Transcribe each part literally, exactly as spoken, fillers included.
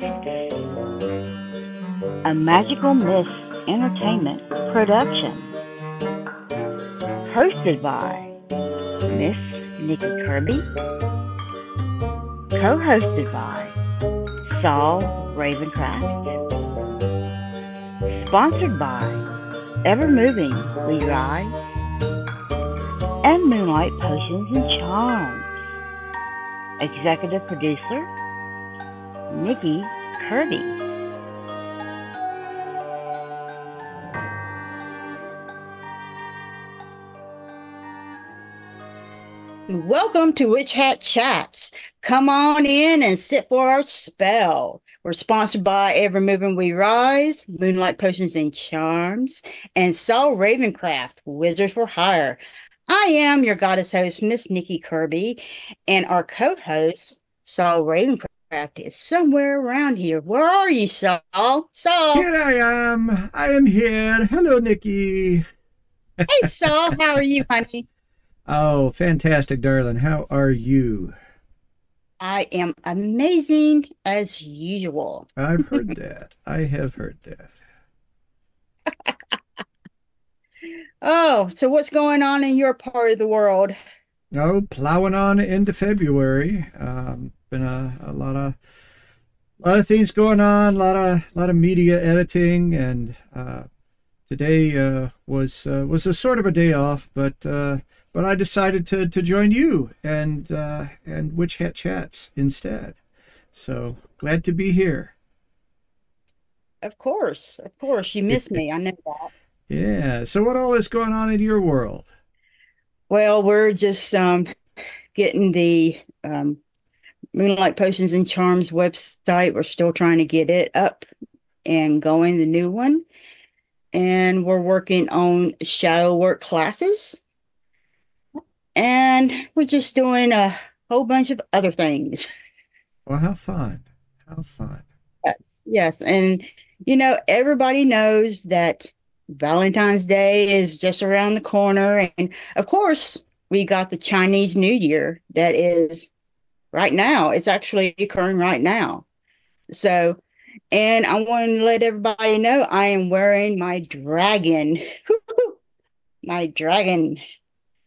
Chats, a Magical Myths Entertainment production, hosted by Miss Nikki Kirby, co-hosted by Saul Ravencraft, sponsored by Evermoving We Rise and Moonlight Potions and Charms. Executive producer, Nikki Kirby. Welcome to Witch Hat Chats. Come on in and sit for our spell. We're sponsored by Evermoving We Rise, Moonlight Potions and Charms, and Saul Ravencraft, Wizards for Hire. I am your goddess host, Miss Nikki Kirby, and our co-host, Saul Ravencraft, is somewhere around here. Where are you, Saul? Saul? Here I am. I am here. Hello, Nikki. Hey, Saul. How are you, honey? Oh, fantastic, darling. How are you? I am amazing as usual. I've heard that. I have heard that. Oh, so what's going on in your part of the world? Oh, plowing on into February. Um, been a, a lot of, a lot of things going on. A lot of, lot of media editing, and uh, today uh, was uh, was a sort of a day off. But uh, but I decided to to join you and uh, and Witch Hat Chats instead. So glad to be here. Of course, of course, you missed me. I know that. Yeah. So what all is going on in your world? Well, we're just um, getting the um, Moonlight Potions and Charms website. We're still trying to get it up and going, the new one. And we're working on shadow work classes. And we're just doing a whole bunch of other things. Well, how fun. How fun. Yes. Yes. And, you know, everybody knows that Valentine's Day is just around the corner, and of course we got the Chinese New Year that is right now. It's actually occurring right now. So, and I want to let everybody know I am wearing my dragon my dragon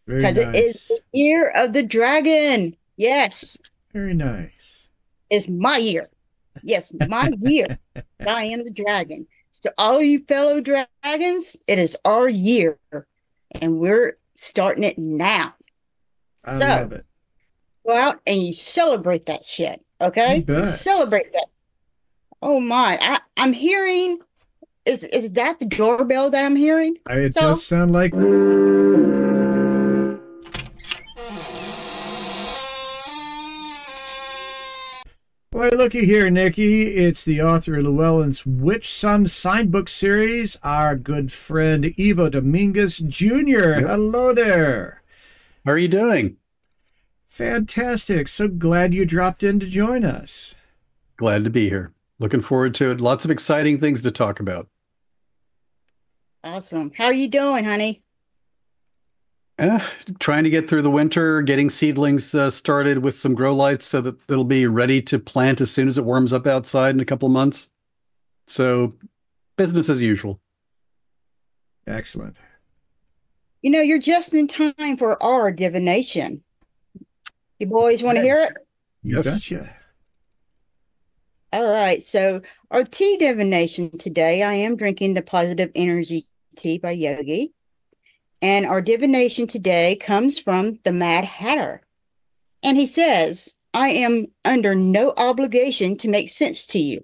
because nice. It is the year of the dragon. Yes, very nice. It's my year. Yes, my year. I am the dragon. To all you fellow dragons, it is our year, and we're starting it now. I so, love it. Go out and you celebrate that shit, okay? You bet. You celebrate that. Oh my! I, I'm hearing. Is is that the doorbell that I'm hearing? It so, does sound like. Boy, looky here, Nikki. It's the author of Llewellyn's Witch Sun Sign Book series, our good friend Ivo Dominguez Junior Hello there. How are you doing? Fantastic. So glad you dropped in to join us. Glad to be here. Looking forward to it. Lots of exciting things to talk about. Awesome. How are you doing, honey? Eh, trying to get through the winter, getting seedlings uh, started with some grow lights so that it'll be ready to plant as soon as it warms up outside in a couple of months. So business as usual. Excellent. You know, you're just in time for our divination. You boys want to hear it? Yes. Gotcha. All right. So our tea divination today, I am drinking the Positive Energy Tea by Yogi. And our divination today comes from the Mad Hatter. And he says, I am under no obligation to make sense to you.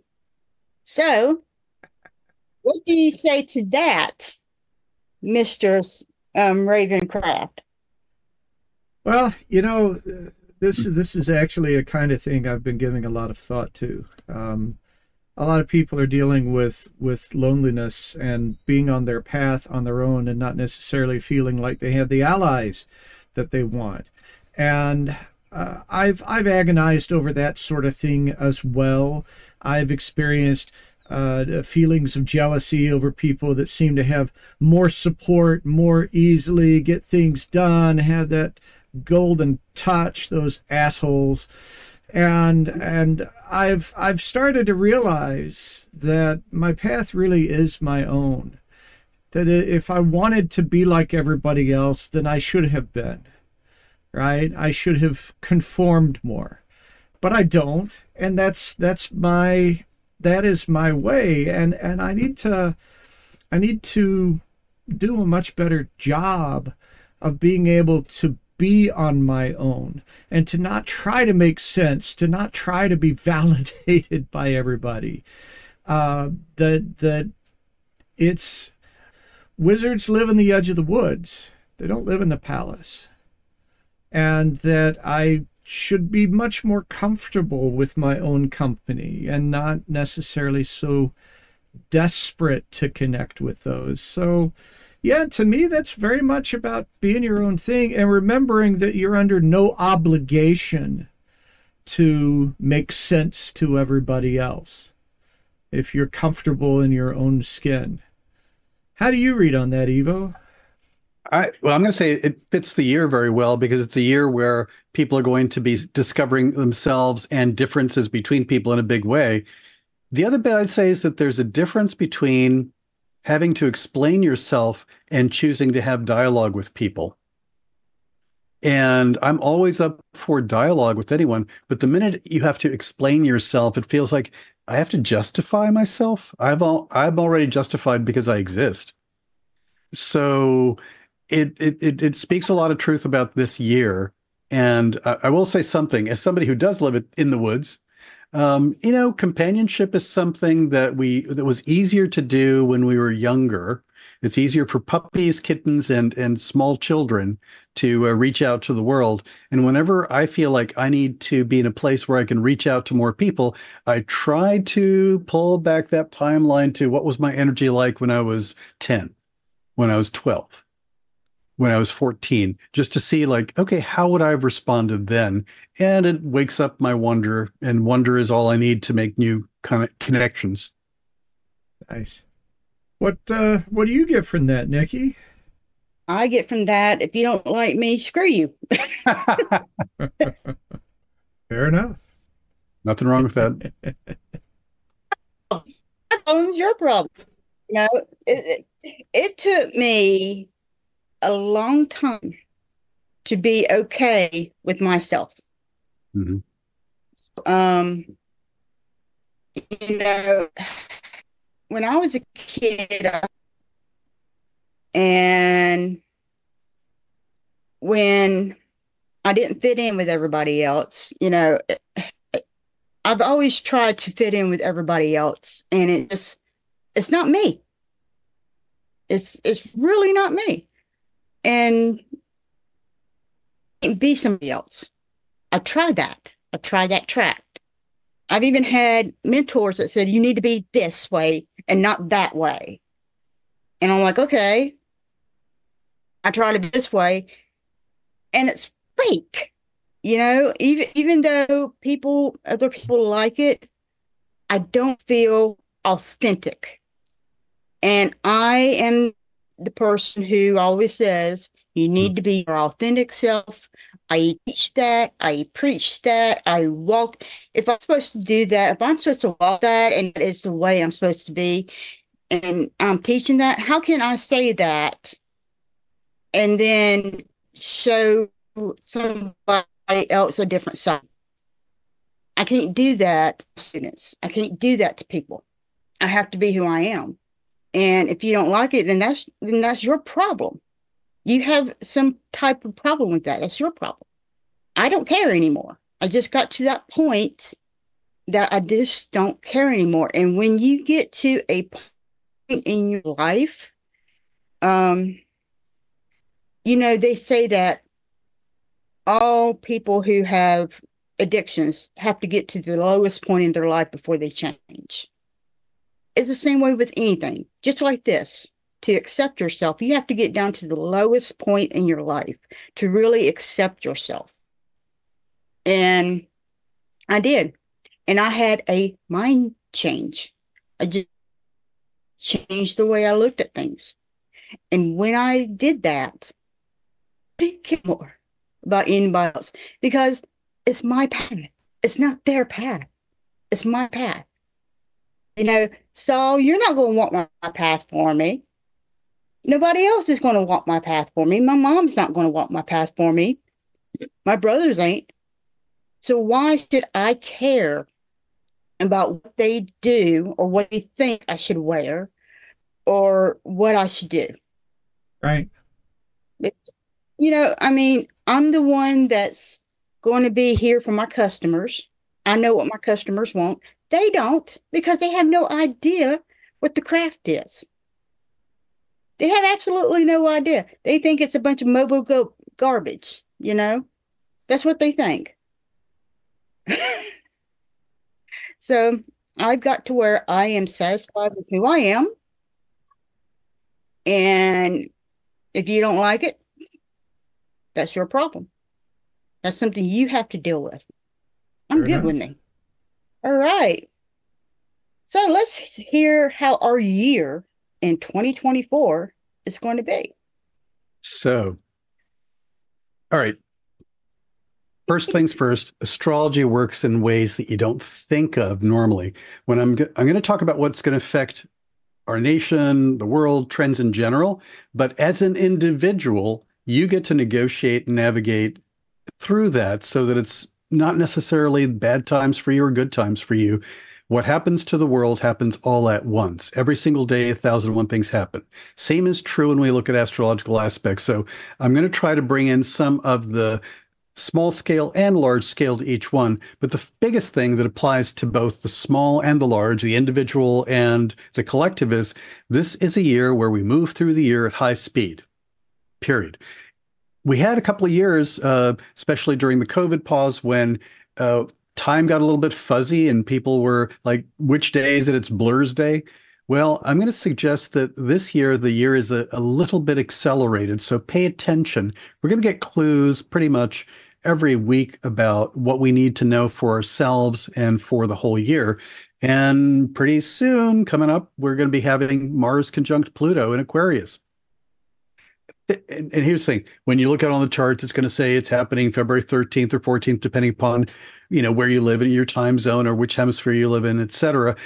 So, what do you say to that, Mister Um, Ravencraft? Well, you know, this, this is actually a kind of thing I've been giving a lot of thought to. Um, A lot of people are dealing with, with loneliness and being on their path on their own and not necessarily feeling like they have the allies that they want. And uh, I've I've agonized over that sort of thing as well. I've experienced uh, feelings of jealousy over people that seem to have more support, more easily get things done, have that golden touch, those assholes. And and I've I've started to realize that my path really is my own. That if I wanted to be like everybody else, then I should have been, right? I should have conformed more, but I don't, and that's that's my that is my way. And and I need to I need to do a much better job of being able to be on my own and to not try to make sense, to not try to be validated by everybody. Uh, that that it's wizards live in the edge of the woods. They don't live in the palace. And that I should be much more comfortable with my own company and not necessarily so desperate to connect with those. So yeah, to me, that's very much about being your own thing and remembering that you're under no obligation to make sense to everybody else if you're comfortable in your own skin. How do you read on that, Ivo? I, well, I'm going to say it fits the year very well because it's a year where people are going to be discovering themselves and differences between people in a big way. The other bit I'd say is that there's a difference between having to explain yourself and choosing to have dialogue with people. And I'm always up for dialogue with anyone, but the minute you have to explain yourself, it feels like I have to justify myself. I've all, I'm already justified because I exist. So it, it, it, it speaks a lot of truth about this year. And I, I will say something, as somebody who does live in the woods, Um, you know, companionship is something that we that was easier to do when we were younger. It's easier for puppies, kittens, and and small children to uh, reach out to the world. And whenever I feel like I need to be in a place where I can reach out to more people, I try to pull back that timeline to what was my energy like when I was ten, when I was twelve, when I was fourteen, just to see like, okay, how would I have responded then? And it wakes up my wonder, and wonder is all I need to make new kind of connections. Nice. What uh, what do you get from that, Nikki? I get from that, if you don't like me, screw you. Fair enough. Nothing wrong with that. That's your problem. You know, it, it, it took me a long time to be okay with myself. Mm-hmm. Um, you know, when I was a kid, uh, and when I didn't fit in with everybody else, you know, it, it, I've always tried to fit in with everybody else, and it just—it's not me. It's—it's it's really not me. And be somebody else. I tried that. I tried that track. I've even had mentors that said, you need to be this way and not that way. And I'm like, okay. I try to be this way. And it's fake. You know, even, even though people, other people like it, I don't feel authentic. And I am the person who always says you need to be your authentic self. I teach that, I preach that, I walk. If I'm supposed to do that, if I'm supposed to walk that, and it's the way I'm supposed to be, and I'm teaching that, how can I say that and then show somebody else a different side? I can't do that to students. I can't do that to people. I have to be who I am. And if you don't like it, then that's then that's your problem. You have some type of problem with that. That's your problem. I don't care anymore. I just got to that point that I just don't care anymore. And when you get to a point in your life, um, you know, they say that all people who have addictions have to get to the lowest point in their life before they change. It's the same way with anything. Just like this, to accept yourself, you have to get down to the lowest point in your life to really accept yourself. And I did. And I had a mind change. I just changed the way I looked at things. And when I did that, I didn't care more about anybody else because it's my path. It's not their path. It's my path. You know, Saul, you're not going to walk my, my path for me. Nobody else is going to walk my path for me. My mom's not going to walk my path for me. My brothers ain't. So why should I care about what they do or what they think I should wear or what I should do? Right. You know, I mean, I'm the one that's going to be here for my customers. I know what my customers want. They don't, because they have no idea what the craft is. They have absolutely no idea. They think it's a bunch of mobile go- garbage, you know? That's what they think. So I've got to where I am satisfied with who I am. And if you don't like it, that's your problem. That's something you have to deal with. I'm Fair good enough. with me. All right. So let's hear how our year in twenty twenty-four is going to be. So, all right. First things first, astrology works in ways that you don't think of normally. When I'm go- I'm going to talk about what's going to affect our nation, the world, trends in general, but as an individual, you get to negotiate and navigate through that so that it's not necessarily bad times for you or good times for you. What happens to the world happens all at once. Every single day, a thousand and one things happen. Same is true when we look at astrological aspects. So I'm going to try to bring in some of the small scale and large scale to each one. But the biggest thing that applies to both the small and the large, the individual and the collective, is this is a year where we move through the year at high speed, period. We had a couple of years, uh, especially during the COVID pause, when uh, time got a little bit fuzzy and people were like, which day is it? It's Blur's Day. Well, I'm going to suggest that this year, the year is a, a little bit accelerated. So pay attention. We're going to get clues pretty much every week about what we need to know for ourselves and for the whole year. And pretty soon, coming up, we're going to be having Mars conjunct Pluto in Aquarius. And here's the thing, when you look out on the charts, it's going to say it's happening February thirteenth or fourteenth, depending upon, you know, where you live in your time zone or which hemisphere you live in, et cetera.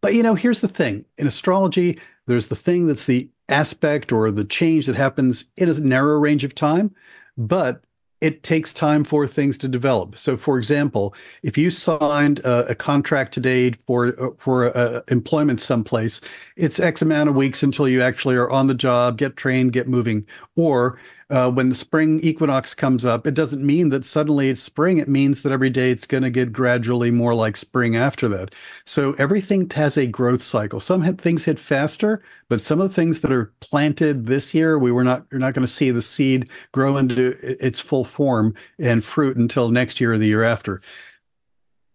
But, you know, here's the thing. In astrology, there's the thing that's the aspect or the change that happens in a narrow range of time, but it takes time for things to develop. So, for example, if you signed a, a contract today for for a, a employment someplace, it's X amount of weeks until you actually are on the job, get trained, get moving. Or uh, when the spring equinox comes up, it doesn't mean that suddenly it's spring. It means that every day it's going to get gradually more like spring after that. So everything has a growth cycle. Some things hit faster, but some of the things that are planted this year, we were not, you're not going to see the seed grow into its full form and fruit until next year or the year after.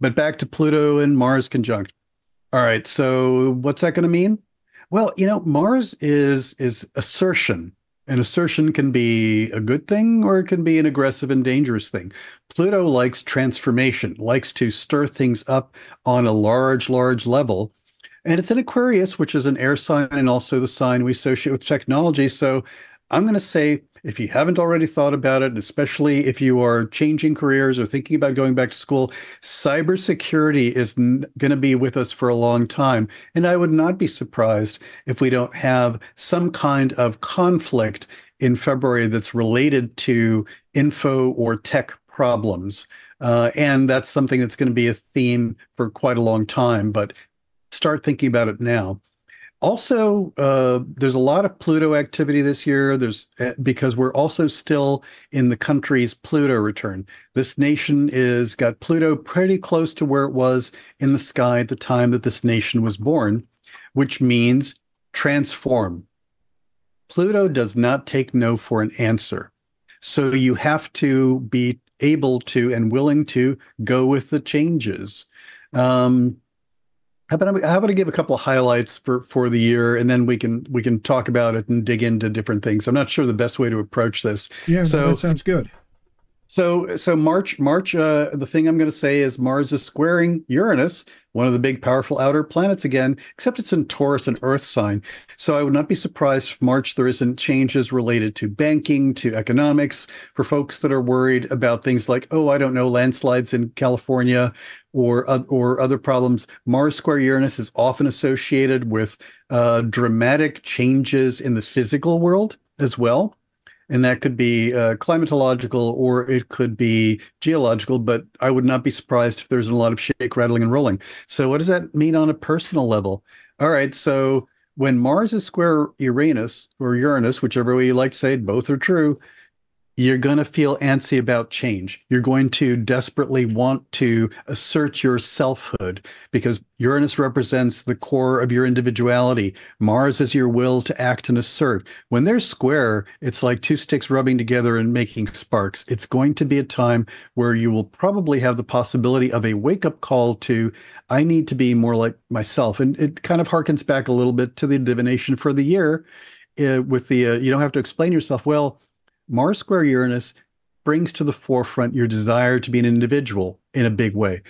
But back to Pluto and Mars conjunct. All right, so what's that going to mean? Well, you know, Mars is is assertion. An assertion can be a good thing or it can be an aggressive and dangerous thing. Pluto likes transformation, likes to stir things up on a large, large level. And it's in Aquarius, which is an air sign and also the sign we associate with technology. So I'm going to say, if you haven't already thought about it, especially if you are changing careers or thinking about going back to school, cybersecurity is n- going to be with us for a long time. And I would not be surprised if we don't have some kind of conflict in February that's related to info or tech problems. Uh, and that's something that's going to be a theme for quite a long time, but start thinking about it now. Also, uh, there's a lot of Pluto activity this year. There's because we're also still in the country's Pluto return. This nation is got Pluto pretty close to where it was in the sky at the time that this nation was born, which means transform. Pluto does not take no for an answer. So you have to be able to and willing to go with the changes. Um, How about, how about I give a couple of highlights for, for the year, and then we can we can talk about it and dig into different things. I'm not sure the best way to approach this. Yeah, so, that sounds good. So so March, March. Uh, the thing I'm going to say is Mars is squaring Uranus, one of the big powerful outer planets again, except it's in Taurus, an Earth sign. So I would not be surprised if March there isn't changes related to banking, to economics, for folks that are worried about things like, oh, I don't know, landslides in California or, or other problems. Mars square Uranus is often associated with uh, dramatic changes in the physical world as well. And that could be uh, climatological or it could be geological, but I would not be surprised if there's a lot of shake, rattling, and rolling. So what does that mean on a personal level? All right, so when Mars is square Uranus or Uranus, whichever way you like to say it, both are true, you're going to feel antsy about change. You're going to desperately want to assert your selfhood because Uranus represents the core of your individuality. Mars is your will to act and assert. When they're square, it's like two sticks rubbing together and making sparks. It's going to be a time where you will probably have the possibility of a wake-up call to, I need to be more like myself. And it kind of harkens back a little bit to the divination for the year uh, with the, uh, you don't have to explain yourself. Well, Mars square Uranus brings to the forefront your desire to be an individual in a big way.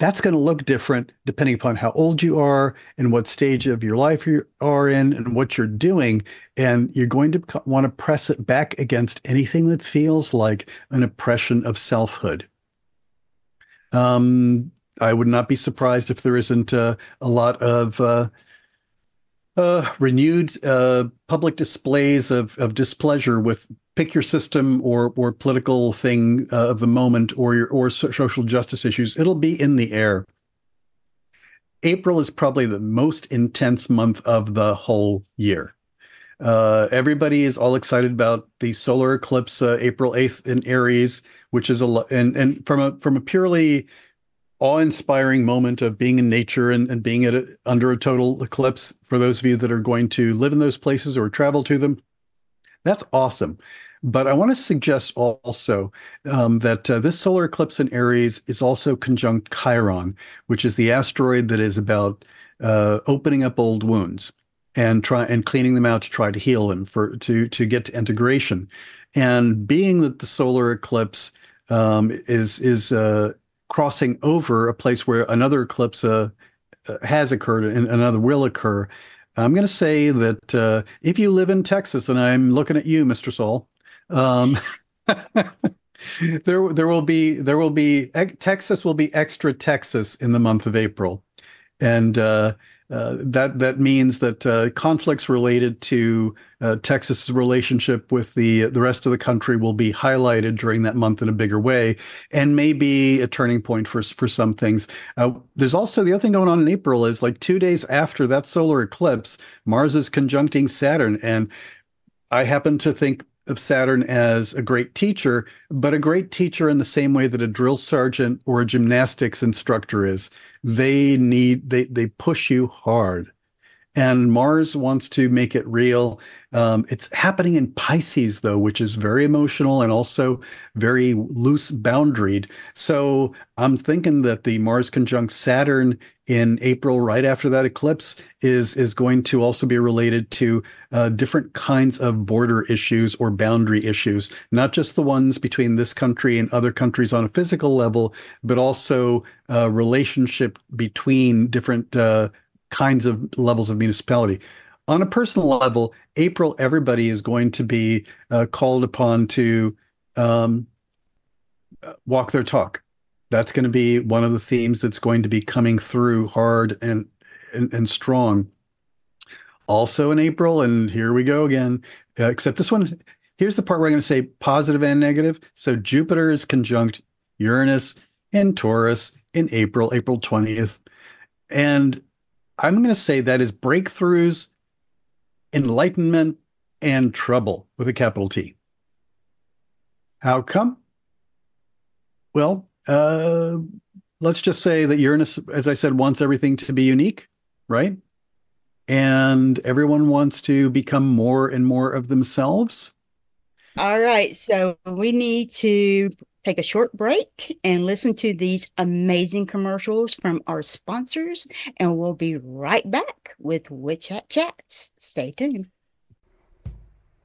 That's going to look different depending upon how old you are and what stage of your life you are in and what you're doing. And you're going to want to press it back against anything that feels like an oppression of selfhood. Um, I would not be surprised if there isn't uh, a lot of... Uh, Uh, renewed uh, public displays of, of displeasure with pick your system or or political thing uh, of the moment or your, or social justice issues. It'll be in the air. April is probably the most intense month of the whole year. Uh, everybody is all excited about the solar eclipse, uh, April eighth in Aries, which is a lo- and and from a from a purely awe-inspiring moment of being in nature and, and being at a, under a total eclipse. For those of you that are going to live in those places or travel to them, that's awesome. But I want to suggest also um, that uh, this solar eclipse in Aries is also conjunct Chiron, which is the asteroid that is about uh, opening up old wounds and try and cleaning them out to try to heal them for to to get to integration. And being that the solar eclipse um, is is uh, crossing over a place where another eclipse uh, has occurred and another will occur, I'm going to say that uh, if you live in Texas, and I'm looking at you, Mister Saul, um, there there will be there will be Texas will be extra Texas in the month of April, and uh, uh, that that means that uh, conflicts related to uh, Texas's relationship with the the rest of the country will be highlighted during that month in a bigger way, and may be a turning point for for some things. Uh, there's also the other thing going on in April is like two days after that solar eclipse, Mars is conjuncting Saturn, and I happen to think of Saturn as a great teacher, but a great teacher in the same way that a drill sergeant or a gymnastics instructor is. They need they they push you hard, and Mars wants to make it real. Um, it's happening in Pisces though, which is very emotional and also very loose boundaried. So I'm thinking that the Mars conjunct Saturn in April, right after that eclipse, is is going to also be related to uh, different kinds of border issues or boundary issues, not just the ones between this country and other countries on a physical level, but also uh, relationship between different uh, kinds of levels of municipality. On a personal level, April, everybody is going to be uh, called upon to um, walk their talk. That's going to be one of the themes that's going to be coming through hard and, and, and strong. Also in April, and here we go again, uh, except this one, here's the part where I'm going to say positive and negative. So Jupiter is conjunct Uranus in Taurus in April, April twentieth. And I'm going to say that is breakthroughs, enlightenment, and trouble with a capital T. How come? Well, Uh, let's just say that Uranus, as I said, wants everything to be unique, right? And everyone wants to become more and more of themselves. All right. So we need to take a short break and listen to these amazing commercials from our sponsors. And we'll be right back with Witch Hat Chats. Stay tuned.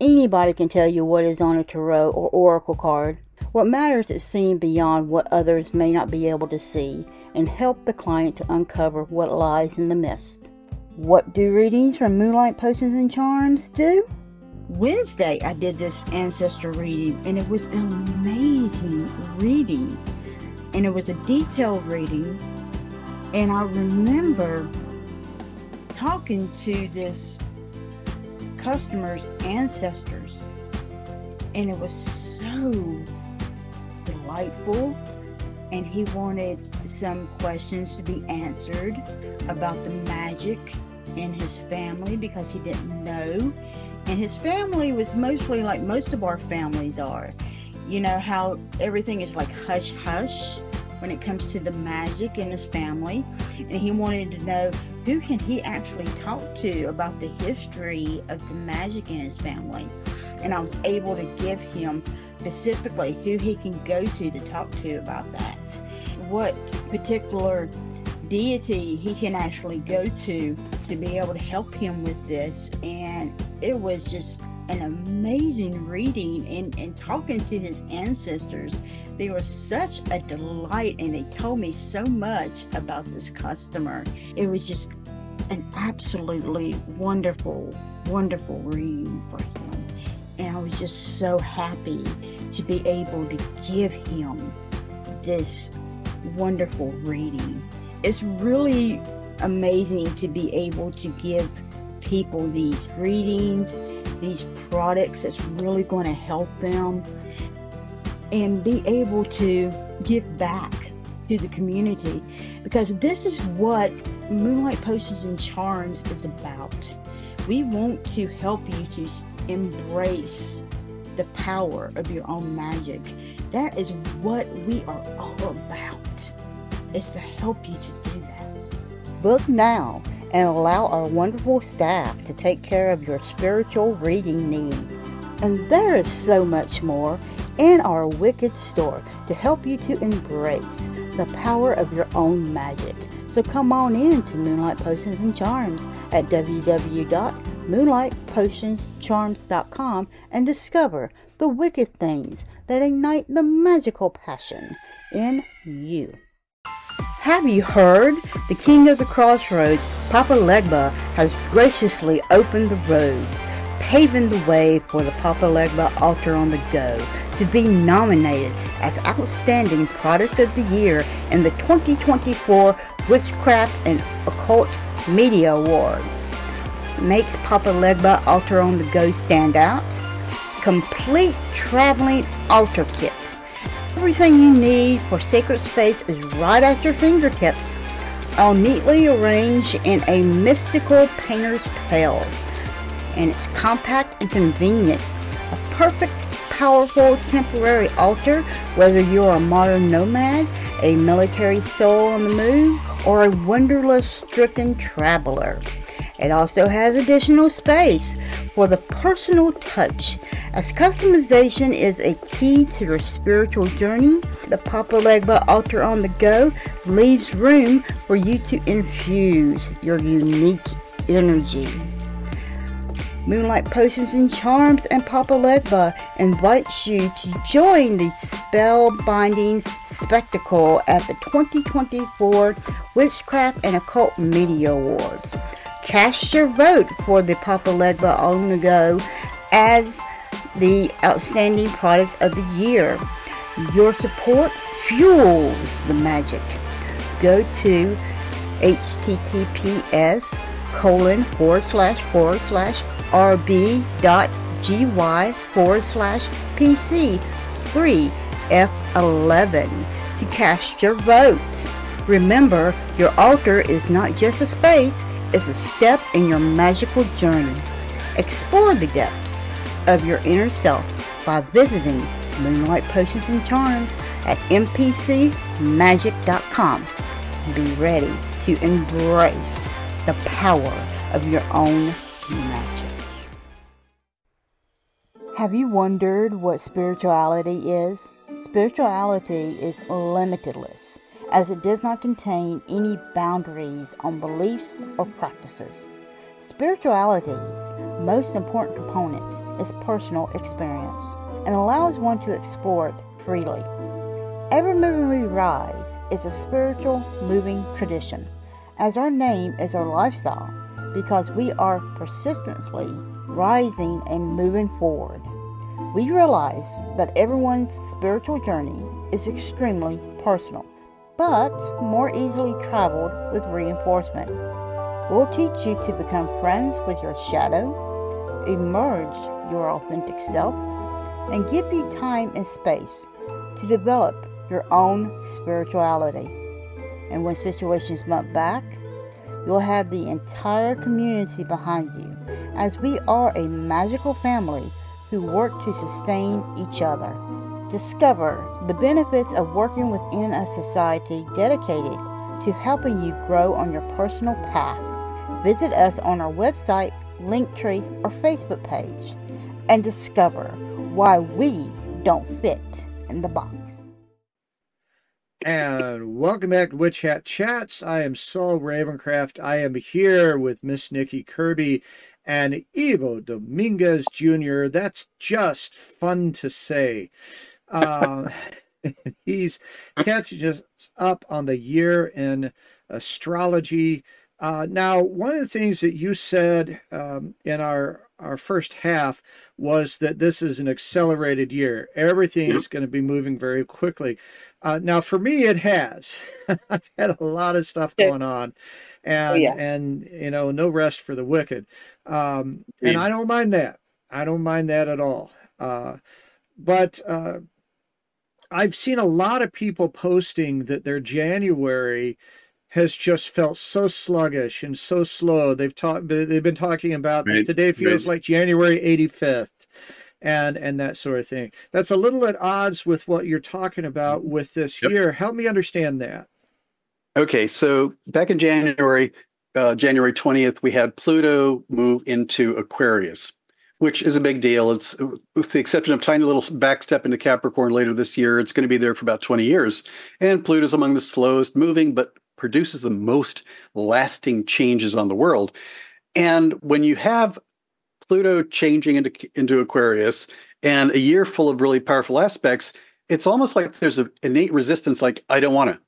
Anybody can tell you what is on a tarot or oracle card. What matters is seeing beyond what others may not be able to see and help the client to uncover what lies in the mist. What do readings from Moonlight Potions and Charms do? Wednesday, I did this ancestor reading, and it was an amazing reading. And it was a detailed reading. And I remember talking to this customer's ancestors, and it was so delightful. And he wanted some questions to be answered about the magic in his family because he didn't know. And his family was mostly like most of our families are. You know how everything is like hush hush when it comes to the magic in his family. And he wanted to know who can he actually talk to about the history of the magic in his family. And I was able to give him specifically who he can go to to talk to about that. What particular deity he can actually go to to be able to help him with this. And it was just an amazing reading, and, and talking to his ancestors. They were such a delight, and they told me so much about this customer. It was just an absolutely wonderful, wonderful reading for him. And I was just so happy to be able to give him this wonderful reading. It's really amazing to be able to give people these readings, these products that's really going to help them, and be able to give back to the community, because this is what Moonlight Potions and Charms is about. We want to help you to embrace the power of your own magic. That is what we are all about. It's to help you to do that. Book now and allow our wonderful staff to take care of your spiritual reading needs. And there is so much more in our Wicked store to help you to embrace the power of your own magic. So come on in to Moonlight Potions and Charms at w w w dot moonlight potions charms dot com and discover the wicked things that ignite the magical passion in you. Have you heard? The King of the Crossroads, Papa Legba, has graciously opened the roads, paving the way for the Papa Legba Altar on the Go to be nominated as Outstanding Product of the Year in the twenty twenty-four Witchcraft and Occult Media Awards. Makes Papa Legba Altar on the Go stand out. Complete traveling altar kit. Everything you need for sacred space is right at your fingertips, all neatly arranged in a mystical painter's pail. And it's compact and convenient. A perfect, powerful, temporary altar, whether you're a modern nomad, a military soul on the move, or a wanderlust stricken traveler. It also has additional space for the personal touch, as customization is a key to your spiritual journey. The Papa Legba Altar on the Go leaves room for you to infuse your unique energy. Moonlight Potions and Charms and Papa Legba invites you to join the spellbinding spectacle at the twenty twenty-four Witchcraft and Occult Media Awards. Cast your vote for the Papa Legba on the Go as the Outstanding Product of the Year. Your support fuels the magic. Go to https colon forward slash forward slash rb.gy forward slash pc3f11 to cast your vote. Remember, your altar is not just a space. It's a step in your magical journey. Explore the depths of your inner self by visiting Moonlight Potions and Charms at M P C magic dot com. Be ready to embrace the power of your own magic. Have you wondered what spirituality is? Spirituality is limitless, as it does not contain any boundaries on beliefs or practices. Spirituality's most important component is personal experience and allows one to explore freely. Evermoving We Rise is a spiritual moving tradition, as our name is our lifestyle, because we are persistently rising and moving forward. We realize that everyone's spiritual journey is extremely personal, but more easily traveled with reinforcement. We'll teach you to become friends with your shadow, emerge your authentic self, and give you time and space to develop your own spirituality. And when situations bump back, you'll have the entire community behind you, as we are a magical family who work to sustain each other. Discover the benefits of working within a society dedicated to helping you grow on your personal path. Visit us on our website, Linktree, or Facebook page, and discover why we don't fit in the box. And welcome back to Witch Hat Chats. I am Saul Ravencraft. I am here with Miss Nikki Kirby and Ivo Dominguez Junior That's just fun to say. Uh, he's catching us up on the year in astrology. Uh, now, one of the things that you said um, in our, our first half was that this is an accelerated year. Everything is going to be moving very quickly. Uh, now, for me, it has. I've had a lot of stuff going on, and, oh, yeah. and you know, no rest for the wicked. Um, and I don't mind that. I don't mind that at all. Uh, but uh, I've seen a lot of people posting that their January has just felt so sluggish and so slow. They've talked, they've been talking about right. that today feels right. like January eighty-fifth and, and that sort of thing. That's a little at odds with what you're talking about with this yep. year. Help me understand that. Okay. So back in January, uh, January twentieth, we had Pluto move into Aquarius, which is a big deal. It's, with the exception of tiny little back step into Capricorn later this year, it's going to be there for about twenty years. And Pluto's among the slowest moving, but produces the most lasting changes on the world. And when you have Pluto changing into, into Aquarius and a year full of really powerful aspects, it's almost like there's an innate resistance, like, I don't want to.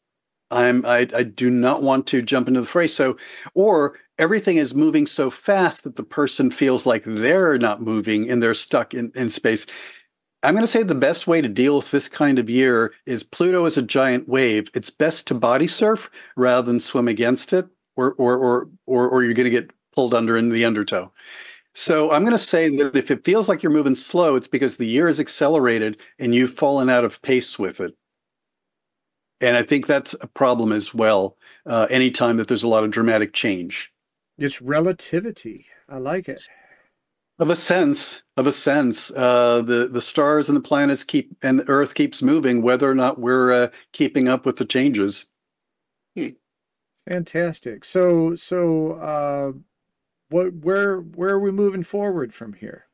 I'm, I, I do not want to jump into the fray. So, or everything is moving so fast that the person feels like they're not moving and they're stuck in, in space. I'm going to say the best way to deal with this kind of year is Pluto is a giant wave. It's best to body surf rather than swim against it, or or or or, or you're going to get pulled under in the undertow. So I'm going to say that if it feels like you're moving slow, it's because the year is accelerated and you've fallen out of pace with it. And I think that's a problem as well, uh, anytime that there's a lot of dramatic change. It's relativity. I like it. Of a sense, of a sense, uh, the, the stars and the planets keep, and the Earth keeps moving, whether or not we're uh, keeping up with the changes. Fantastic. So, so uh, what, where, where are we moving forward from here?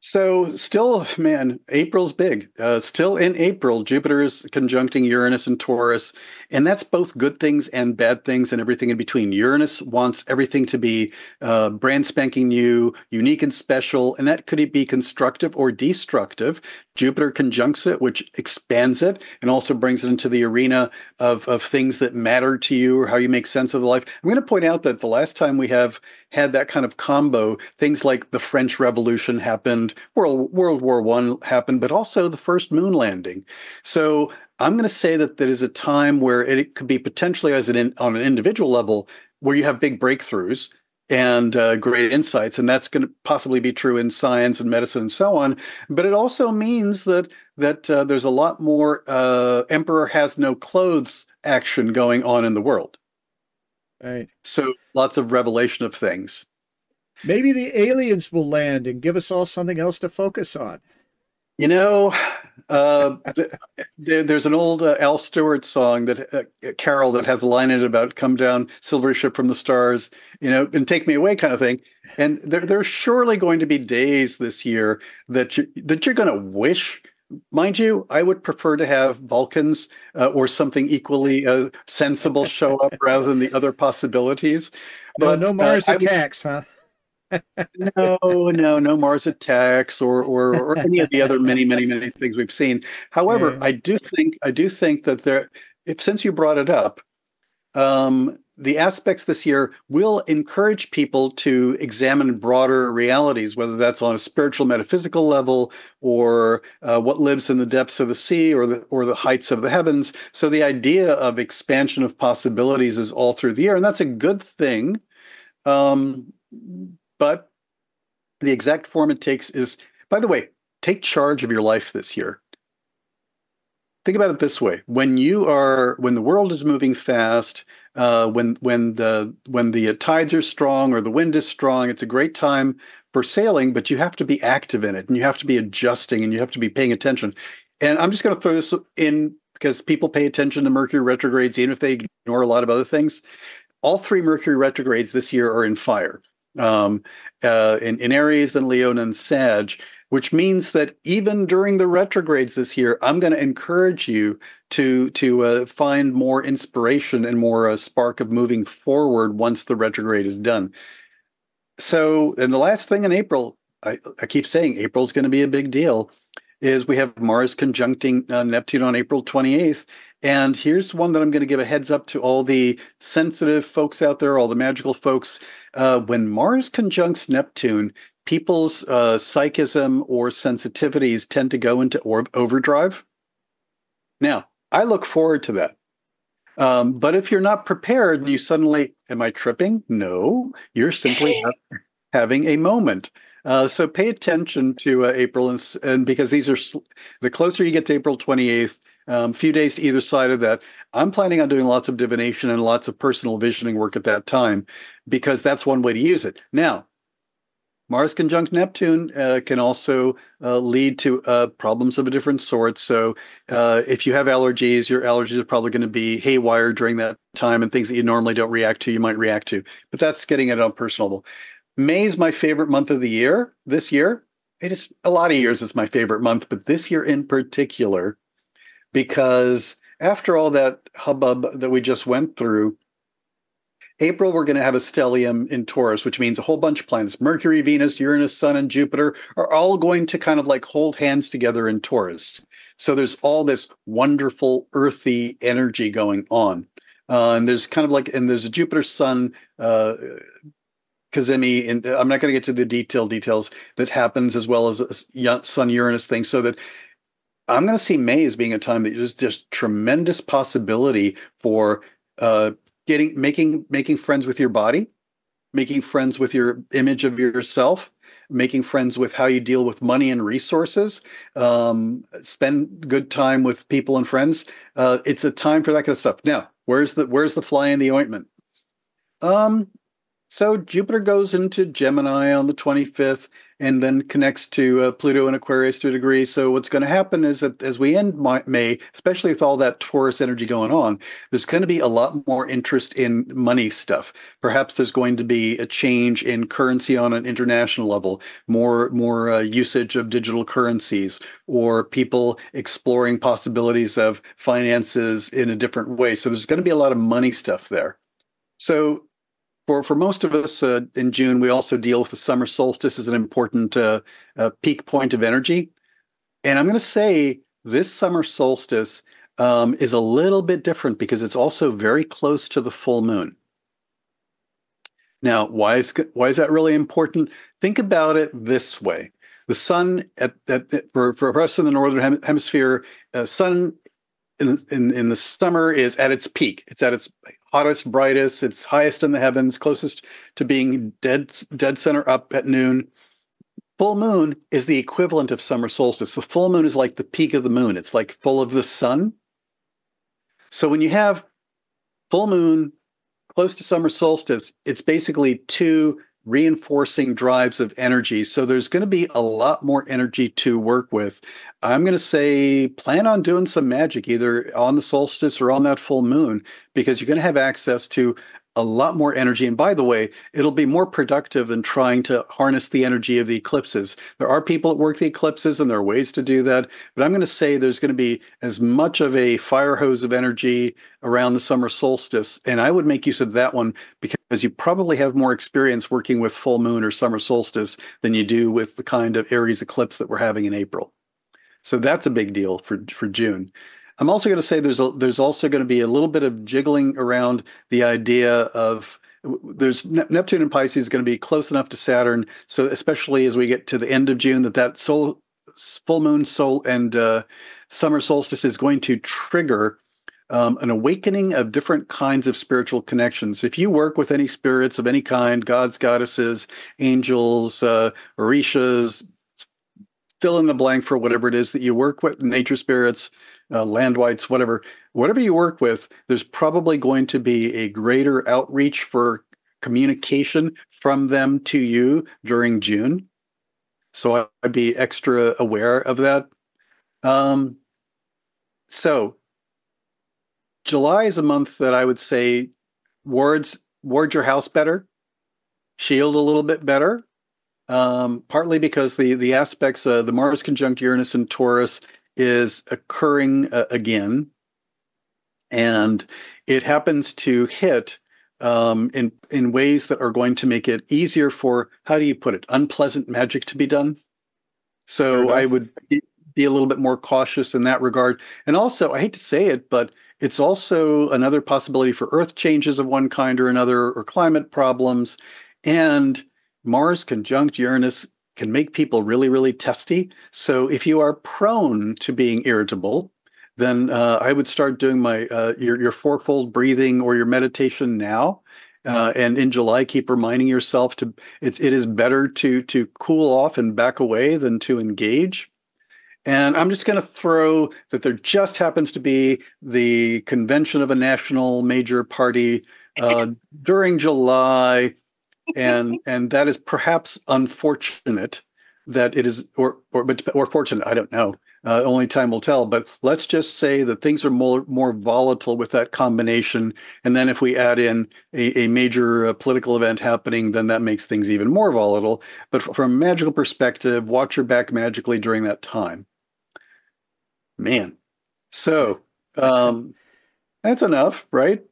So still, man, April's big. Uh, still in April, Jupiter is conjuncting Uranus and Taurus, and that's both good things and bad things and everything in between. Uranus wants everything to be uh, brand spanking new, unique and special, and that could be constructive or destructive. Jupiter conjuncts it, which expands it and also brings it into the arena of, of things that matter to you or how you make sense of life. I'm going to point out that the last time we have had that kind of combo, things like the French Revolution happened, World, World War One happened, but also the first moon landing. So I'm going to say that there is a time where it, it could be potentially as an in, on an individual level where you have big breakthroughs and uh, great insights, and that's going to possibly be true in science and medicine and so on. But it also means that that uh, there's a lot more uh, emperor has no clothes action going on in the world. Right. So lots of revelation of things. Maybe the aliens will land and give us all something else to focus on. You know, uh, there, there's an old uh, Al Stewart song, that uh, Carol, that has a line in it about come down, silvery ship from the stars, you know, and take me away kind of thing. And there, there are surely going to be days this year that, you, that you're going to wish. Mind you, I would prefer to have Vulcans uh, or something equally uh, sensible show up rather than the other possibilities. But no, no Mars uh, attacks, would, huh? no, no, no Mars Attacks or, or or any of the other many, many, many things we've seen. However, yeah. I do think I do think that there, if since you brought it up, um, the aspects this year will encourage people to examine broader realities, whether that's on a spiritual, metaphysical level, or uh, what lives in the depths of the sea or the or the heights of the heavens. So the idea of expansion of possibilities is all through the year, and that's a good thing. Um, But the exact form it takes is, by the way, take charge of your life this year. Think about it this way: when you are, when the world is moving fast, uh, when when the when the tides are strong or the wind is strong, it's a great time for sailing. But you have to be active in it, and you have to be adjusting, and you have to be paying attention. And I'm just going to throw this in because people pay attention to Mercury retrogrades, even if they ignore a lot of other things. All three Mercury retrogrades this year are in fire. Um, uh, in, in Aries, then Leo, and Sag, which means that even during the retrogrades this year, I'm going to encourage you to to uh, find more inspiration and more uh, spark of moving forward once the retrograde is done. So, and the last thing in April, I, I keep saying April is going to be a big deal, is we have Mars conjuncting uh, Neptune on April twenty-eighth. And here's one that I'm going to give a heads up to all the sensitive folks out there, all the magical folks. Uh, when Mars conjuncts Neptune, people's uh, psychism or sensitivities tend to go into orb overdrive. Now, I look forward to that. Um, but if you're not prepared and you suddenly, am I tripping? No, you're simply ha- having a moment. Uh, so pay attention to uh, April, and, and because these are sl- the closer you get to April twenty-eighth, Um, few days to either side of that, I'm planning on doing lots of divination and lots of personal visioning work at that time, because that's one way to use it. Now, Mars conjunct Neptune uh, can also uh, lead to uh, problems of a different sort. So uh, if you have allergies, your allergies are probably going to be haywire during that time, and things that you normally don't react to, you might react to. But that's getting it on a personal level. May is my favorite month of the year this year. It is a lot of years it's my favorite month, but this year in particular, because after all that hubbub that we just went through, April, we're going to have a stellium in Taurus, which means a whole bunch of planets. Mercury, Venus, Uranus, Sun, and Jupiter are all going to kind of like hold hands together in Taurus. So there's all this wonderful earthy energy going on. Uh, and there's kind of like, and there's a Jupiter-Sun uh Kazemi, and I'm not going to get to the detailed details that happens, as well as a Sun-Uranus thing, so that I'm going to see May as being a time that there's just tremendous possibility for uh, getting, making, making friends with your body, making friends with your image of yourself, making friends with how you deal with money and resources, um, spend good time with people and friends. Uh, it's a time for that kind of stuff. Now, where's the where's the fly in the ointment? Um, so Jupiter goes into Gemini on the twenty-fifth. And then connects to uh, Pluto and Aquarius to a degree. So what's going to happen is that as we end May, especially with all that Taurus energy going on, there's going to be a lot more interest in money stuff. Perhaps there's going to be a change in currency on an international level, more more uh, usage of digital currencies, or people exploring possibilities of finances in a different way. So there's going to be a lot of money stuff there. So For for most of us uh, in June, we also deal with the summer solstice as an important uh, uh, peak point of energy. And I'm going to say this summer solstice um, is a little bit different because it's also very close to the full moon. Now, why is why is that really important? Think about it this way: the sun at, at, at for for us in the northern hemisphere, uh, sun in, in in the summer is at its peak. It's at its hottest, brightest, it's highest in the heavens, closest to being dead dead center up at noon. Full moon is the equivalent of summer solstice. The full moon is like the peak of the moon. It's like full of the sun. So when you have full moon close to summer solstice, it's basically two reinforcing drives of energy. So there's going to be a lot more energy to work with. I'm going to say plan on doing some magic either on the solstice or on that full moon, because you're going to have access to a lot more energy. And by the way, it'll be more productive than trying to harness the energy of the eclipses. There are people that work the eclipses and there are ways to do that. But I'm going to say there's going to be as much of a fire hose of energy around the summer solstice. And I would make use of that one because you probably have more experience working with full moon or summer solstice than you do with the kind of Aries eclipse that we're having in April. So that's a big deal for, for June. I'm also going to say there's a, there's also going to be a little bit of jiggling around the idea of there's Neptune and Pisces is going to be close enough to Saturn. So especially as we get to the end of June, that that sol, full moon sol and uh, summer solstice is going to trigger um, an awakening of different kinds of spiritual connections. If you work with any spirits of any kind, gods, goddesses, angels, uh, orishas, fill in the blank for whatever it is that you work with, nature spirits, Uh, land whites, whatever, whatever you work with, there's probably going to be a greater outreach for communication from them to you during June. So I'd be extra aware of that. Um, so July is a month that I would say wards, ward your house better, shield a little bit better, um, partly because the, the aspects of uh, the Mars conjunct Uranus and Taurus is occurring uh, again, and it happens to hit um, in in ways that are going to make it easier for, how do you put it, unpleasant magic to be done. So I would be a little bit more cautious in that regard. And also, I hate to say it, but it's also another possibility for earth changes of one kind or another, or climate problems. And Mars conjunct Uranus can make people really, really testy. So if you are prone to being irritable, then uh, I would start doing my uh, your, your fourfold breathing or your meditation now. Uh, and in July, keep reminding yourself to it, it is better to to cool off and back away than to engage. And I'm just going to throw that there just happens to be the convention of a national major party uh, during July. and and that is perhaps unfortunate that it is, or or but or fortunate, I don't know. Uh, only time will tell. But let's just say that things are more more volatile with that combination. And then if we add in a, a major uh, political event happening, then that makes things even more volatile. But f- from a magical perspective, watch your back magically during that time. Man, so um, that's enough, right?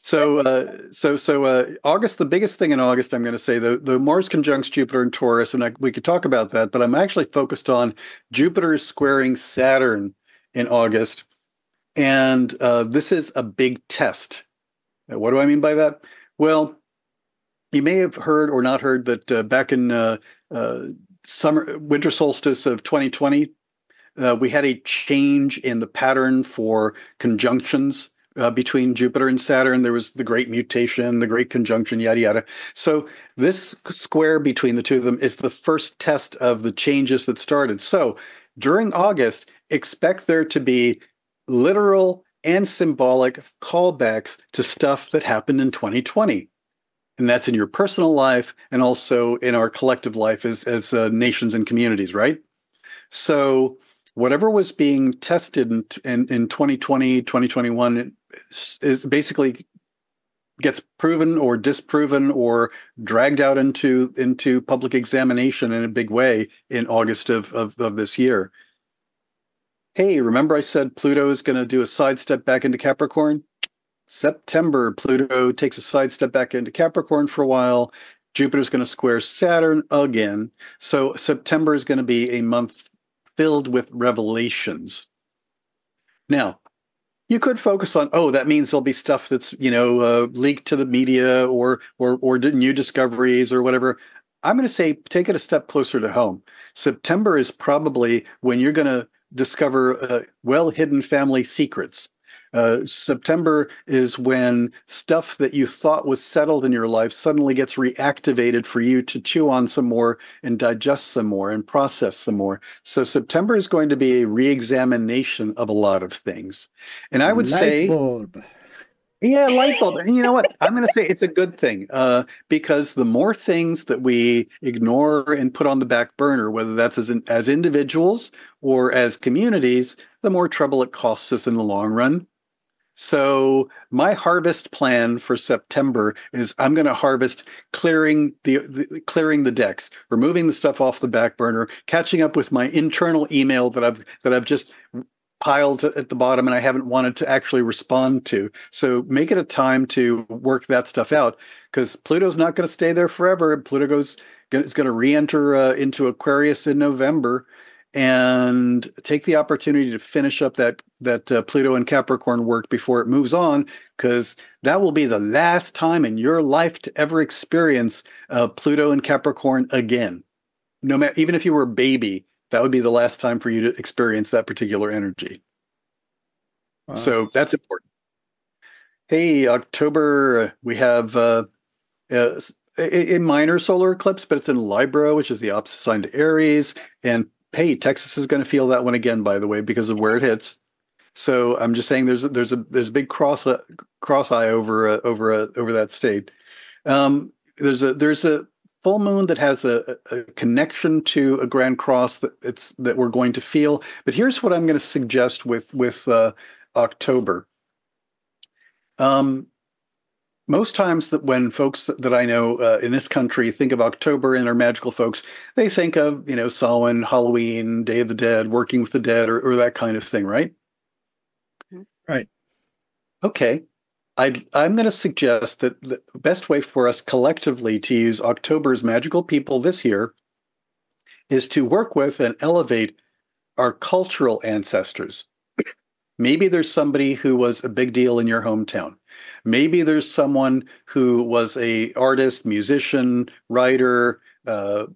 So, uh, so, so uh, August, the biggest thing in August, I'm going to say, the, the Mars conjuncts Jupiter and Taurus, and I, we could talk about that, but I'm actually focused on Jupiter is squaring Saturn in August, and uh, this is a big test. Now, what do I mean by that? Well, you may have heard or not heard that uh, back in uh, uh, summer, winter solstice of twenty twenty, uh, we had a change in the pattern for conjunctions. Uh, between Jupiter and Saturn, there was the great mutation, the great conjunction, yada, yada. So this square between the two of them is the first test of the changes that started. So during August, expect there to be literal and symbolic callbacks to stuff that happened in twenty twenty. And that's in your personal life and also in our collective life as, as uh, nations and communities, right? So whatever was being tested in, in, in twenty twenty, twenty twenty-one, is basically gets proven or disproven or dragged out into into public examination in a big way in August of, of, of this year. Hey, remember I said Pluto is going to do a sidestep back into Capricorn? September, Pluto takes a sidestep back into Capricorn for a while. Jupiter's going to square Saturn again. So September is going to be a month filled with revelations. Now, you could focus on, oh, that means there'll be stuff that's, you know, uh, leaked to the media or, or, or new discoveries or whatever. I'm going to say, take it a step closer to home. September is probably when you're going to discover uh, well-hidden family secrets. Uh, September is when stuff that you thought was settled in your life suddenly gets reactivated for you to chew on some more and digest some more and process some more. So September is going to be a re-examination of a lot of things. And I would light say... Bulb. Yeah, light bulb. And you know what? I'm going to say it's a good thing uh, because the more things that we ignore and put on the back burner, whether that's as in, as individuals or as communities, the more trouble it costs us in the long run. So my harvest plan for September is I'm going to harvest clearing the, the clearing the decks, removing the stuff off the back burner, catching up with my internal email that I've that I've just piled at the bottom and I haven't wanted to actually respond to. So make it a time to work that stuff out, because Pluto's not going to stay there forever. Pluto goes is going to re-enter uh, into Aquarius in November, and take the opportunity to finish up that that uh, Pluto and Capricorn work before it moves on, because that will be the last time in your life to ever experience uh, Pluto and Capricorn again. No matter, even if you were a baby, that would be the last time for you to experience that particular energy. Wow. So that's important. Hey, October, we have uh, a, a minor solar eclipse, but it's in Libra, which is the opposite sign to Aries. And hey, Texas is going to feel that one again, by the way, because of where it hits. So I'm just saying there's there's a there's a big cross uh, cross eye over uh, over uh, over that state. Um, there's a there's a full moon that has a, a connection to a grand cross that it's that we're going to feel. But here's what I'm going to suggest with with uh, October. Um, Most times that when folks that I know uh, in this country think of October and are magical folks, they think of, you know, Samhain, Halloween, Day of the Dead, Working with the Dead, or, or that kind of thing, right? Right. Okay. I, I'm going to suggest that the best way for us collectively to use October's magical people this year is to work with and elevate our cultural ancestors. Maybe there's somebody who was a big deal in your hometown. Maybe there's someone who was an artist, musician, writer, uh,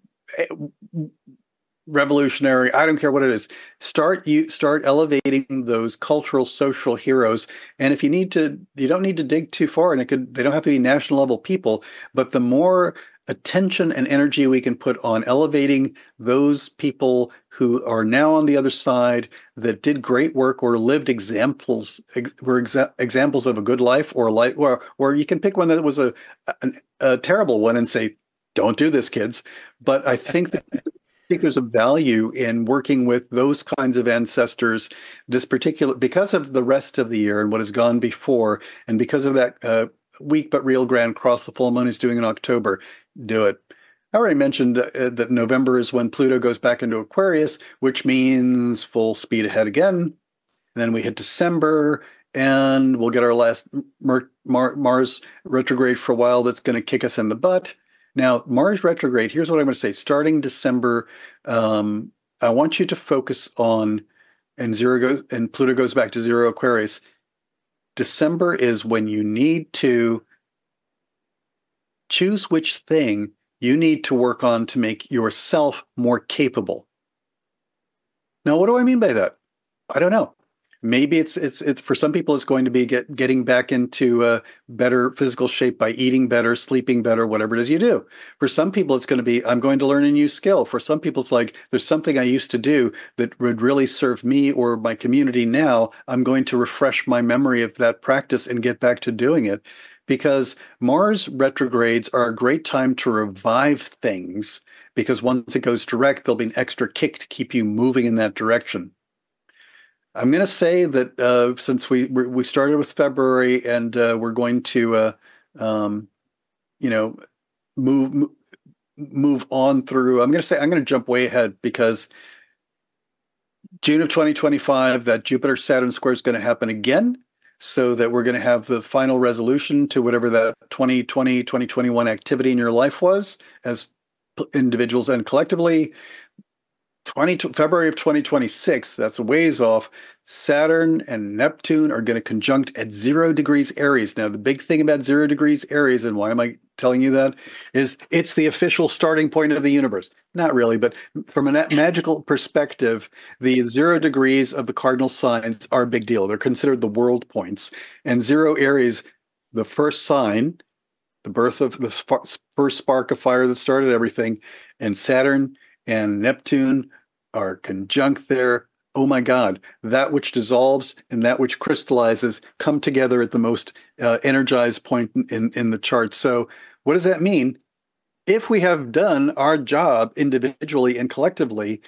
revolutionary. I don't care what it is. Start you start elevating those cultural, social heroes. And if you need to, you don't need to dig too far. And it could they don't have to be national level people. But the more attention and energy we can put on elevating those people who are now on the other side that did great work or lived examples ex were exa examples of a good life or life, or, or you can pick one that was a, a, a terrible one and say, don't do this, kids. But I think that I think there's a value in working with those kinds of ancestors this particular, because of the rest of the year and what has gone before, and because of that uh, weak but real grand cross the full moon is doing in October. Do it. I already mentioned uh, that November is when Pluto goes back into Aquarius, which means full speed ahead again. And then we hit December, and we'll get our last Mer Mar Mars retrograde for a while that's going to kick us in the butt. Now, Mars retrograde, here's what I'm going to say. Starting December, um, I want you to focus on, and, zero goes, and Pluto goes back to zero Aquarius. December is when you need to choose which thing you need to work on to make yourself more capable. Now, what do I mean by that? I don't know. Maybe it's it's it's for some people it's going to be get, getting back into a better physical shape by eating better, sleeping better, whatever it is you do. For some people, it's going to be I'm going to learn a new skill. For some people, it's like there's something I used to do that would really serve me or my community. Now I'm going to refresh my memory of that practice and get back to doing it. Because Mars retrogrades are a great time to revive things, because once it goes direct, there'll be an extra kick to keep you moving in that direction. I'm going to say that uh, since we we started with February and uh, we're going to, uh, um, you know, move move on through. I'm going to say I'm going to jump way ahead, because June of twenty twenty-five, that Jupiter-Saturn square is going to happen again. So that we're going to have the final resolution to whatever that twenty twenty, twenty twenty-one activity in your life was as individuals and collectively. February of twenty twenty-six, that's a ways off, Saturn and Neptune are going to conjunct at zero degrees Aries. Now, the big thing about zero degrees Aries, and why am I telling you that, is it's the official starting point of the universe. Not really, but from a magical perspective, the zero degrees of the cardinal signs are a big deal. They're considered the world points. And zero Aries, the first sign, the birth of the first spark of fire that started everything, and Saturn and Neptune are conjunct there. Oh my God, that which dissolves and that which crystallizes come together at the most uh, energized point in, in the chart. So what does that mean? If we have done our job individually and collectively,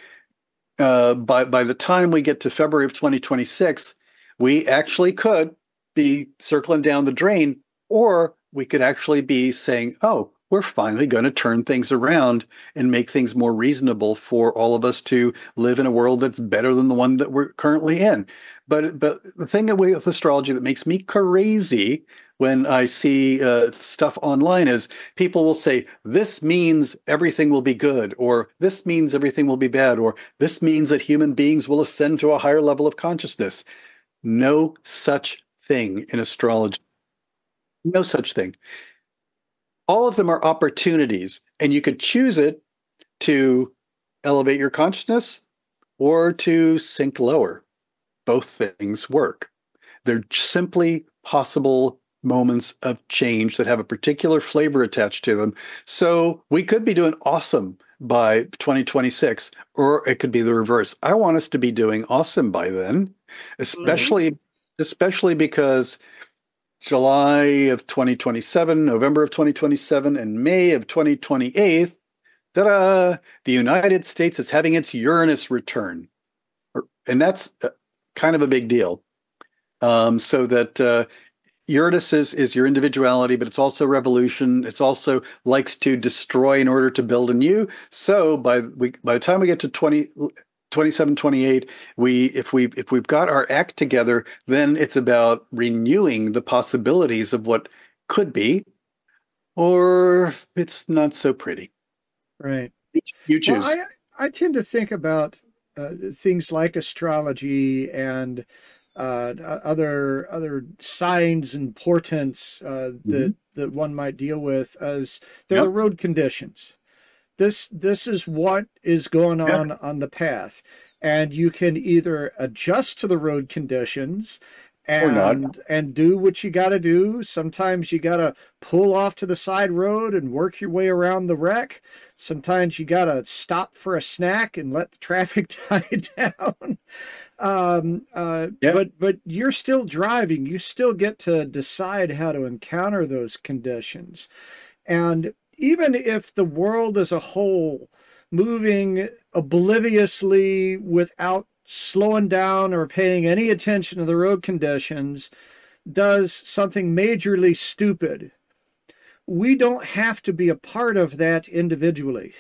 uh, by, by the time we get to February of twenty twenty-six, we actually could, be circling down the drain, or we could actually be saying, oh, we're finally going to turn things around and make things more reasonable for all of us to live in a world that's better than the one that we're currently in. But but the thing with astrology that makes me crazy when I see uh, stuff online is people will say, this means everything will be good, or this means everything will be bad, or this means that human beings will ascend to a higher level of consciousness. No such thing in astrology. No such thing. All of them are opportunities, and you could choose it to elevate your consciousness or to sink lower. Both things work. They're simply possible moments of change that have a particular flavor attached to them. So we could be doing awesome by twenty twenty-six, or it could be the reverse. I want us to be doing awesome by then, especially, mm-hmm. especially because July of twenty twenty-seven, November of twenty twenty-seven, and May of twenty twenty-eight, ta-da, the United States is having its Uranus return. And that's kind of a big deal. Um, so that uh, Uranus is, is your individuality, but it's also revolution. It's also likes to destroy in order to build anew. So by, we, by the time we get to twenty twenty-seven, twenty-eight, we if we if we've got our act together, then it's about renewing the possibilities of what could be, or it's not so pretty. Right. You choose. Well, I I tend to think about uh, things like astrology and uh, other other signs and portents uh, mm-hmm. that that one might deal with as they're yep. the road conditions. This this is what is going on yeah. on the path, and you can either adjust to the road conditions and and do what you got to do. Sometimes you got to pull off to the side road and work your way around the wreck. Sometimes you got to stop for a snack and let the traffic die down. Um, uh, yeah. But but you're still driving. You still get to decide how to encounter those conditions. And even if the world as a whole moving obliviously without slowing down or paying any attention to the road conditions does something majorly stupid, we don't have to be a part of that individually.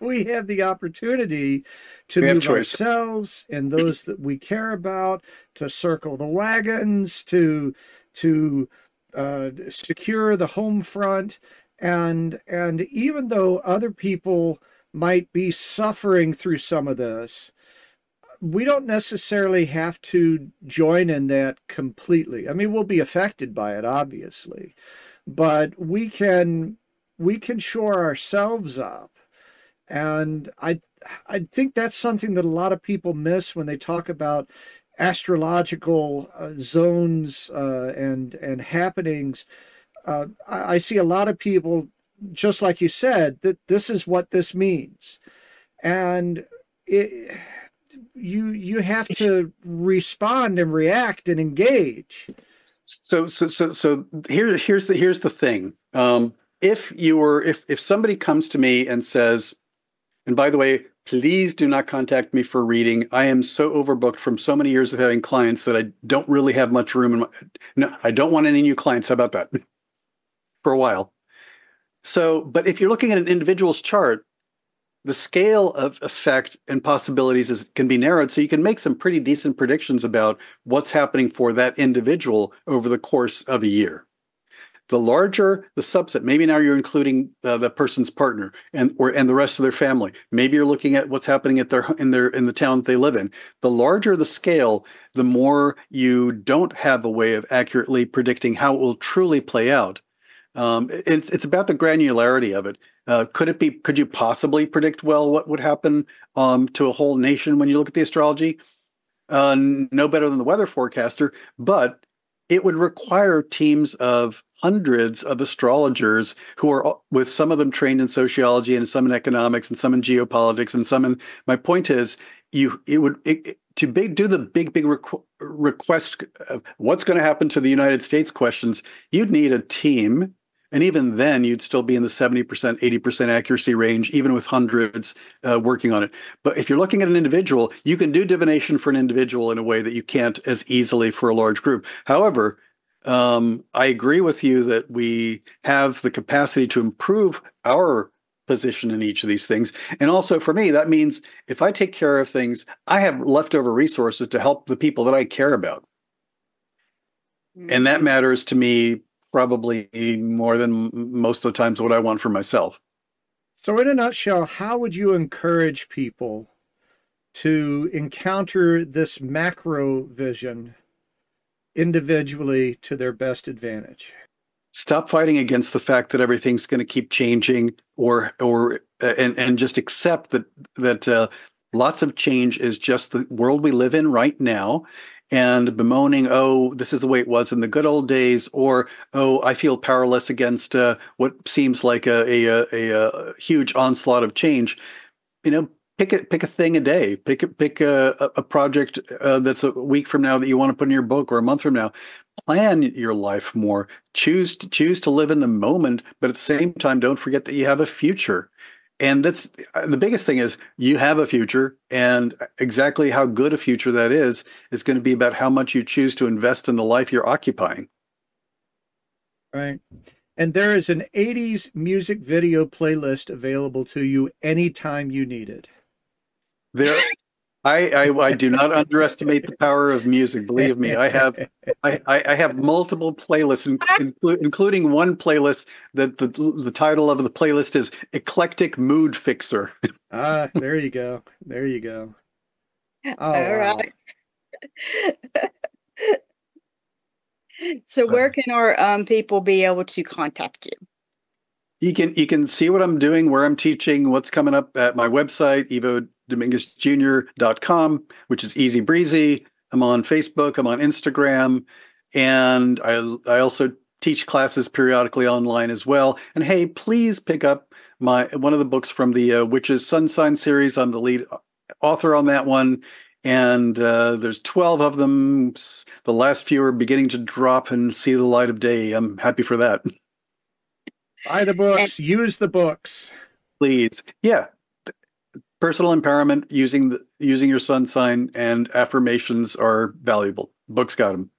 We have the opportunity to move ourselves and those that we care about, to circle the wagons, to, to uh, secure the home front. And and even though other people might be suffering through some of this, we don't necessarily have to join in that completely. I mean, we'll be affected by it, obviously, but we can we can shore ourselves up. And I I think that's something that a lot of people miss when they talk about astrological uh, zones uh, and and happenings. Uh, I see a lot of people, just like you said, that this is what this means. And it, you you have to respond and react and engage. So so so so here here's the here's the thing. Um, if you were if if somebody comes to me and says, and by the way, please do not contact me for reading. I am so overbooked from so many years of having clients that I don't really have much room in my, no, I don't want any new clients. How about that? For a while. So, but if you're looking at an individual's chart, the scale of effect and possibilities is, can be narrowed. So you can make some pretty decent predictions about what's happening for that individual over the course of a year. The larger the subset, maybe now you're including uh, the person's partner and or and the rest of their family. Maybe you're looking at what's happening at their in their in the town that they live in. The larger the scale, the more you don't have a way of accurately predicting how it will truly play out. Um, it's it's about the granularity of it. Uh, could it be? Could you possibly predict well what would happen um, to a whole nation when you look at the astrology? Uh, no better than the weather forecaster, but it would require teams of hundreds of astrologers who are, with some of them trained in sociology and some in economics and some in geopolitics and some in. My point is, you it would it, to big do the big big requ- request of what's going to happen to the United States questions. You'd need a team, and even then, you'd still be in the seventy percent, eighty percent accuracy range, even with hundreds uh, working on it. But if you're looking at an individual, you can do divination for an individual in a way that you can't as easily for a large group. However, Um, I agree with you that we have the capacity to improve our position in each of these things. And also for me, that means if I take care of things, I have leftover resources to help the people that I care about. Mm-hmm. And that matters to me probably more than most of the times what I want for myself. So in a nutshell, how would you encourage people to encounter this macro vision individually to their best advantage? Stop fighting against the fact that everything's going to keep changing, or or and and just accept that that uh, lots of change is just the world we live in right now. And bemoaning, oh, this is the way it was in the good old days, or oh, I feel powerless against uh, what seems like a a, a a huge onslaught of change. You know, pick a pick a thing a day, pick a, pick a a project uh, that's a week from now that you want to put in your book, or a month from now. Plan your life more. Choose to, choose to live in the moment, but at the same time, don't forget that you have a future. And that's the biggest thing, is you have a future, and exactly how good a future that is, is going to be about how much you choose to invest in the life you're occupying. Right. And there is an eighties music video playlist available to you anytime you need it. There, I, I, I do not underestimate the power of music. Believe me, I have, I, I have multiple playlists, inclu- including one playlist that the the title of the playlist is "Eclectic Mood Fixer." Ah, there you go, there you go. Oh, all right. Wow. So, so, where can our um, people be able to contact you? You can you can see what I'm doing, where I'm teaching, what's coming up at my website, Evo dot com, Dominguez Jr dot com, which is easy breezy. I'm on Facebook, I'm on Instagram, and I I also teach classes periodically online as well. And hey, please pick up my one of the books from the uh, Witch's Sun Sign series. I'm the lead author on that one, and uh, there's twelve of them. The last few are beginning to drop and see the light of day. I'm happy for that. Buy the books, and use the books, please. Yeah. Personal empowerment, using the, using your sun sign and affirmations are valuable. Books got them.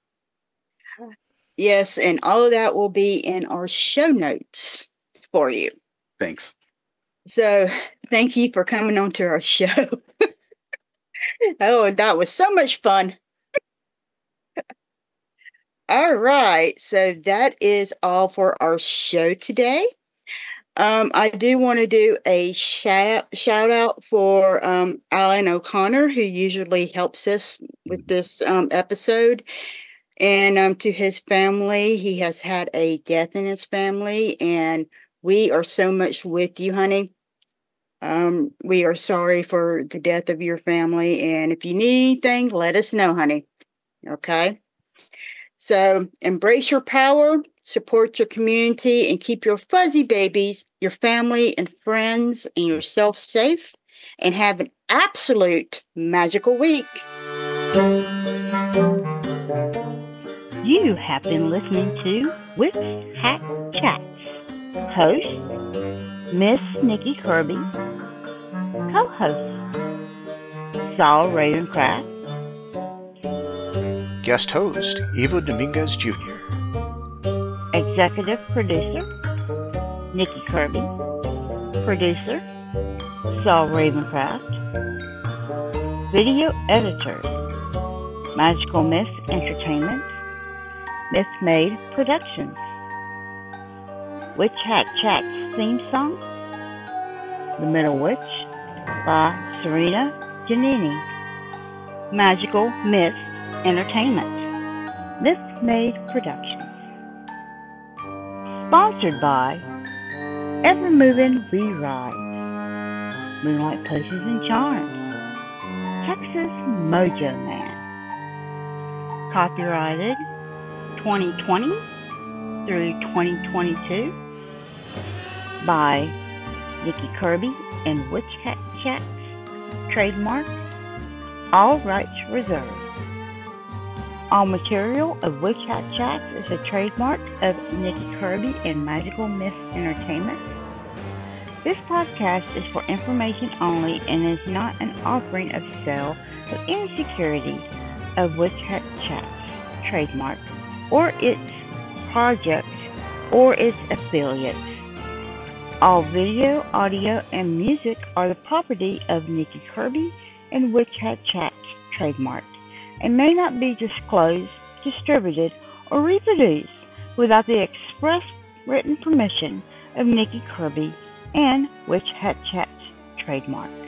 Yes, and all of that will be in our show notes for you. Thanks. So thank you for coming on to our show. Oh, that was so much fun. All right, so that is all for our show today. Um, I do want to do a shout out, shout out for um, Alan O'Connor, who usually helps us with this um, episode. And um, to his family, he has had a death in his family. And we are so much with you, honey. Um, we are sorry for the death of your family. And if you need anything, let us know, honey. Okay? So embrace your power, support your community, and keep your fuzzy babies, your family and friends, and yourself safe. And have an absolute magical week. You have been listening to Witch Hat Chats. Host, Miss Nikki Kirby. Co-host, Saul Ravencraft. Guest host, Ivo Dominguez Junior Executive producer, Nikki Kirby. Producer, Saul Ravencraft. Video editors, Magical Myths Entertainment, Myth Made Productions. Witch Hat Chats theme song, The Middle Witch by Serena Giannini. Magical Myths Entertainment, Myth Made Productions. Sponsored by Evermoving We Rise, Moonlight Potions and Charms, Texas Mojo Man. Copyrighted twenty twenty through twenty twenty-two by Nikki Kirby and Witch Hat Chats. Trademark. All rights reserved. All material of Witch Hat Chats is a trademark of Nikki Kirby and Magical Myths Entertainment. This podcast is for information only and is not an offering of sale of any security of Witch Hat Chats, trademark, or its projects or its affiliates. All video, audio, and music are the property of Nikki Kirby and Witch Hat Chats trademark, and may not be disclosed, distributed, or reproduced without the express written permission of Nikki Kirby and Witch Hat Chats trademark.